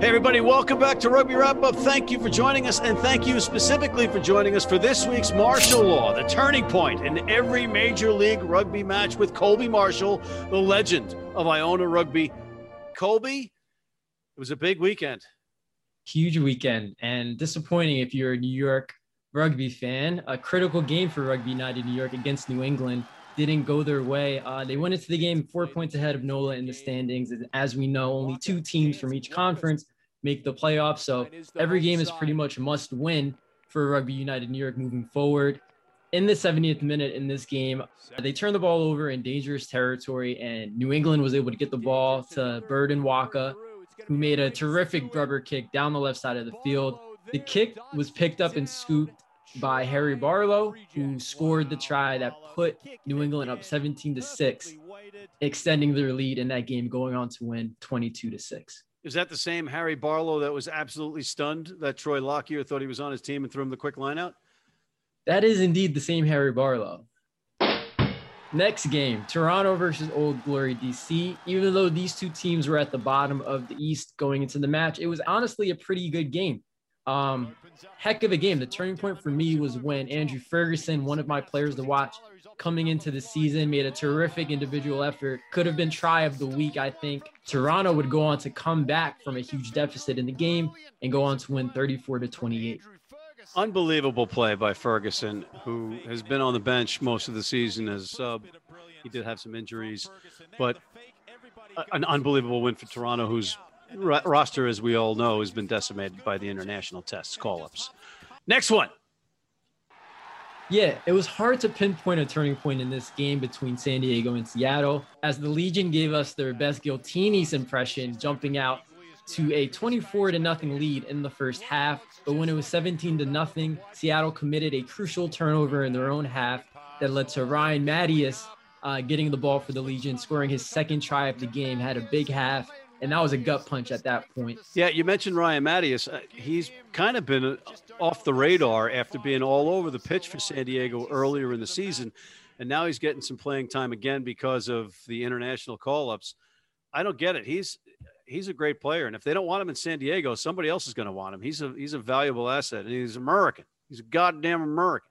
Hey, everybody, welcome back to Rugby Wrap-Up. Thank you for joining us, and thank you specifically for joining us for this week's Martial Law, the turning point in every Major League Rugby match with Colby Marshall, the legend of Iona Rugby. Colby, it was a big weekend. Huge weekend, and disappointing if you're a New York Rugby fan. A critical game for Rugby United New York against New England didn't go their way. They went into the game 4 points ahead of NOLA in the standings. As we know, only two teams from each conference make the playoffs, so every game is pretty much must win for Rugby United New York moving forward. In the 70th minute in this game, they turned the ball over in dangerous territory, and New England was able to get the ball to Bird and Waka, who made a terrific grubber kick down the left side of the field. The kick was picked up and scooped by Harry Barlow, who scored the try that put New England up 17-6, extending their lead in that game, going on to win 22-6. Is that the same Harry Barlow that was absolutely stunned that Troy Lockyer thought he was on his team and threw him the quick line out? That is indeed the same Harry Barlow. Next game, Toronto versus Old Glory D.C. Even though these two teams were at the bottom of the East going into the match, it was honestly a pretty good game. Heck of a game. The turning point for me was when Andrew Ferguson, one of my players to watch coming into the season, made a terrific individual effort. Could have been try of the week, I think. Toronto would go on to come back from a huge deficit in the game and go on to win 34-28. Unbelievable play by Ferguson, who has been on the bench most of the season as a sub. He did have some injuries, but an unbelievable win for Toronto, who's roster, as we all know, has been decimated by the international tests, call-ups. Next one. Yeah, it was hard to pinpoint a turning point in this game between San Diego and Seattle, as the Legion gave us their best Giltinis impression, jumping out to a 24-0 lead in the first half. But when it was 17-0, Seattle committed a crucial turnover in their own half that led to Ryan Matyas getting the ball for the Legion, scoring his second try of the game, had a big half. And that was a gut punch at that point. Yeah, you mentioned Ryan Matyas. He's kind of been off the radar after being all over the pitch for San Diego earlier in the season. And now he's getting some playing time again because of the international call-ups. I don't get it. He's a great player. And if they don't want him in San Diego, somebody else is going to want him. He's a valuable asset. And he's American. He's a goddamn American.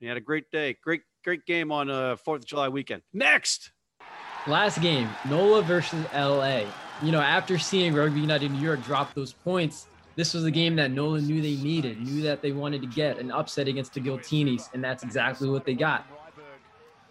And he had a great day. Great game on 4th of July weekend. Next! Last game, NOLA versus LA. You know, after seeing Rugby United New York drop those points, this was a game that NOLA knew they needed, knew that they wanted to get an upset against the Giltinis, and that's exactly what they got.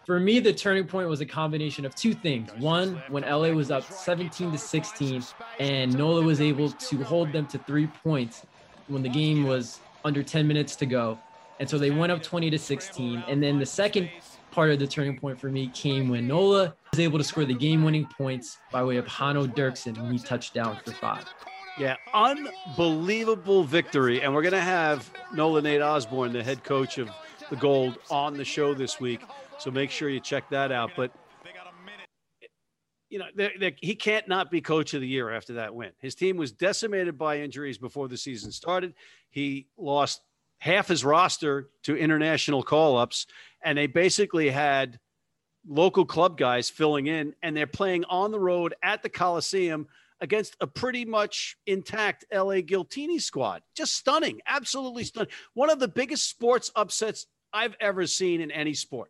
For me, the turning point was a combination of two things. One, when LA was up 17-16, and NOLA was able to hold them to 3 points when the game was under 10 minutes to go. And so they went up 20-16. And then the second part of the turning point for me came when NOLA was able to score the game-winning points by way of Hanno Dirksen, who he touched down for 5. Yeah, unbelievable victory. And we're going to have NOLA Nate Osborne, the head coach of the Gold, on the show this week. So make sure you check that out. But, you know, he can't not be coach of the year after that win. His team was decimated by injuries before the season started. He lost half his roster to international call-ups, and they basically had local club guys filling in, and they're playing on the road at the Coliseum against a pretty much intact LA Giltini squad. Just stunning, absolutely stunning. One of the biggest sports upsets I've ever seen in any sport.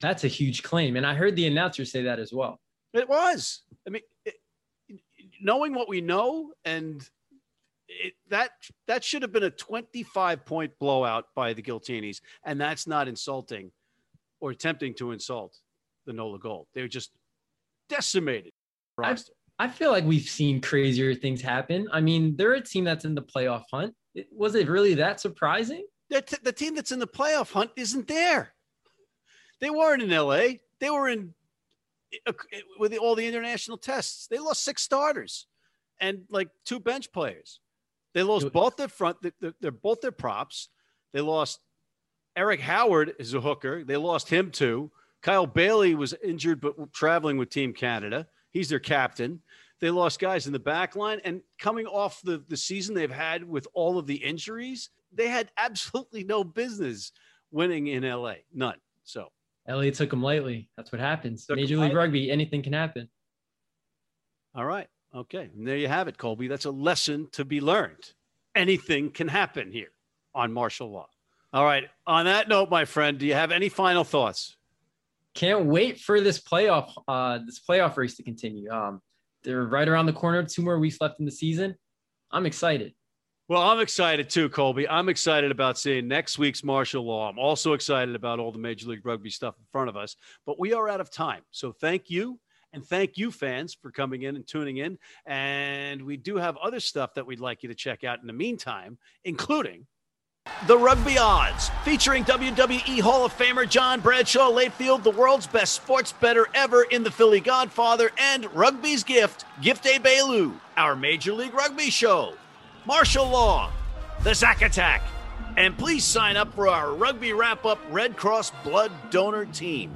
That's a huge claim, and I heard the announcer say that as well. It was. I mean, knowing what we know and – That should have been a 25-point blowout by the Giltinis, and that's not insulting or attempting to insult the NOLA Gold. They were just decimated. I feel like we've seen crazier things happen. I mean, they're a team that's in the playoff hunt. Was it really that surprising? The team that's in the playoff hunt isn't there. They weren't in L.A. They were in with all the international tests. They lost 6 starters and, like, 2 bench players. They lost both their front. They're both their props. They lost Eric Howard as a hooker. They lost him too. Kyle Bailey was injured but traveling with Team Canada. He's their captain. They lost guys in the back line. And coming off the season they've had with all of the injuries, they had absolutely no business winning in LA. None. So LA took them lightly. That's what happens. Major League Rugby, anything can happen. All right. Okay, and there you have it, Colby. That's a lesson to be learned. Anything can happen here on martial law. All right, on that note, my friend, do you have any final thoughts? Can't wait for this playoff race to continue. They're right around the corner, 2 more weeks left in the season. I'm excited. Well, I'm excited too, Colby. I'm excited about seeing next week's martial law. I'm also excited about all the Major League Rugby stuff in front of us, but we are out of time. So thank you. And thank you, fans, for coming in and tuning in. And we do have other stuff that we'd like you to check out in the meantime, including The Rugby Odds, featuring WWE Hall of Famer John Bradshaw Layfield, the world's best sports bettor ever in the Philly Godfather, and Rugby's Gift A Bailu, our Major League Rugby show, martial law, the Zack Attack, and please sign up for our Rugby Wrap-Up Red Cross Blood Donor Team.